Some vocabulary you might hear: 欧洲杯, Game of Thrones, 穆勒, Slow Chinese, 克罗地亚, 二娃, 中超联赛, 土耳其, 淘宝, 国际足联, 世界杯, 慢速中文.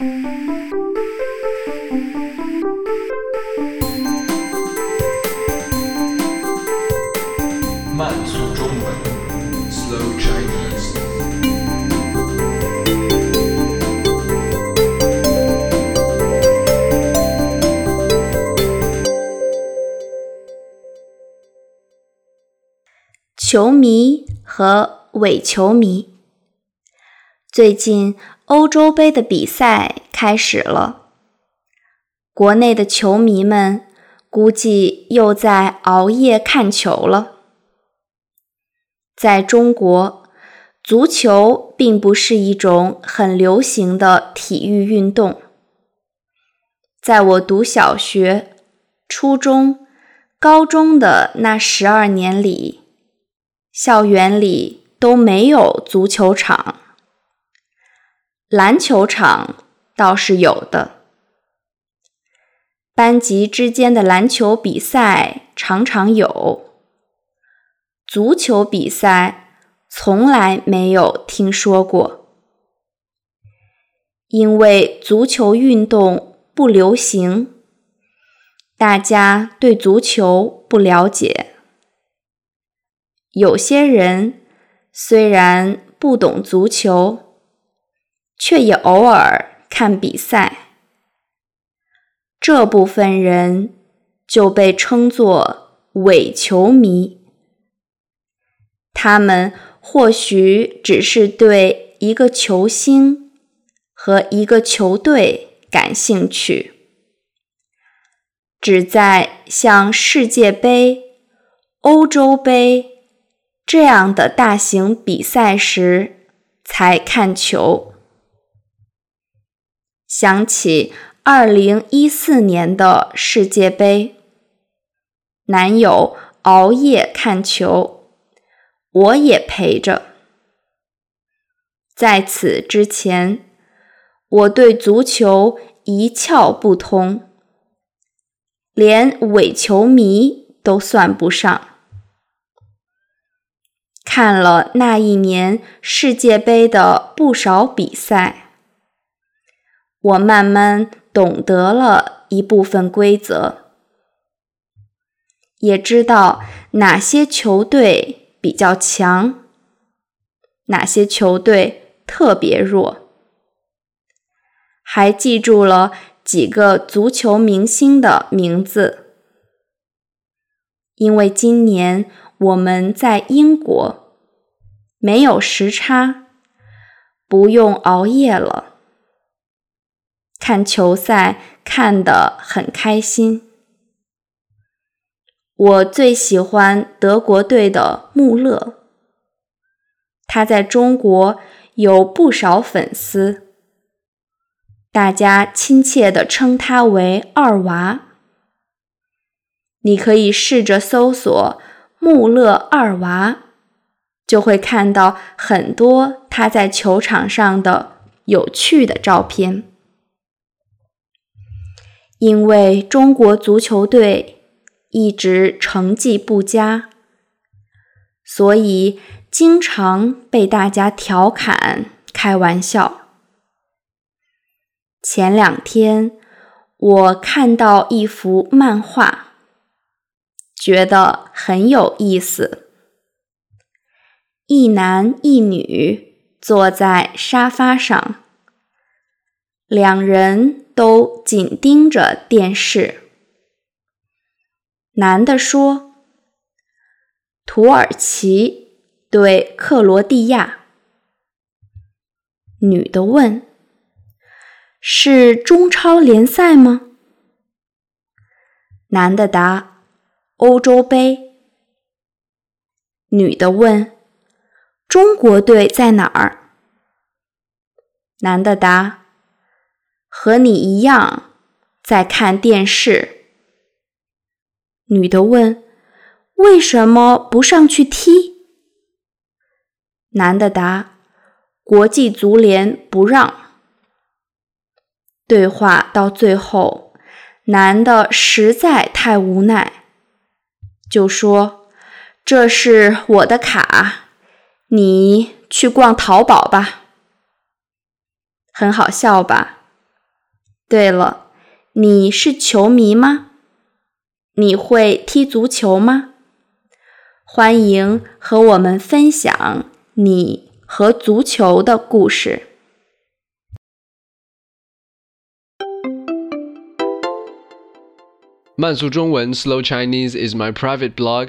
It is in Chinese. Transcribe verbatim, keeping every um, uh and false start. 慢速中文 Slow Chinese。 球迷和伪球迷。最近欧洲杯的比赛开始了，国内的球迷们估计又在熬夜看球了。在中国，足球并不是一种很流行的体育运动。在我读小学、初中、高中的那十二年里，校园里都没有足球场。篮球场倒是有的。班级之间的篮球比赛常常有。足球比赛从来没有听说过，因为足球运动不流行，大家对足球不了解。有些人虽然不懂足球，却也偶尔看比赛，这部分人就被称作伪球迷。他们或许只是对一个球星和一个球队感兴趣，只在像世界杯、欧洲杯这样的大型比赛时才看球。想起二零一四年的世界杯，男友熬夜看球，我也陪着。在此之前，我对足球一窍不通，连伪球迷都算不上。看了那一年世界杯的不少比赛，我慢慢懂得了一部分规则，也知道哪些球队比较强，哪些球队特别弱，还记住了几个足球明星的名字。因为今年我们在英国，没有时差，不用熬夜了，看球赛看得很开心。我最喜欢德国队的穆勒，他在中国有不少粉丝，大家亲切地称他为二娃。你可以试着搜索穆勒二娃，就会看到很多他在球场上的有趣的照片。因为中国足球队一直成绩不佳，所以经常被大家调侃开玩笑。前两天我看到一幅漫画，觉得很有意思。一男一女坐在沙发上，两人都紧盯着电视。男的说：“土耳其对克罗地亚。”女的问：“是中超联赛吗？”男的答：“欧洲杯。”女的问：“中国队在哪儿？”男的答：“和你一样，在看电视。”女的问：“为什么不上去踢？”男的答：“国际足联不让。”对话到最后，男的实在太无奈，就说：“这是我的卡，你去逛淘宝吧。”很好笑吧？对了，你是球迷吗？你会踢足球吗？欢迎和我们分享你和足球的故事。慢速中文 Slow Chinese is my private blog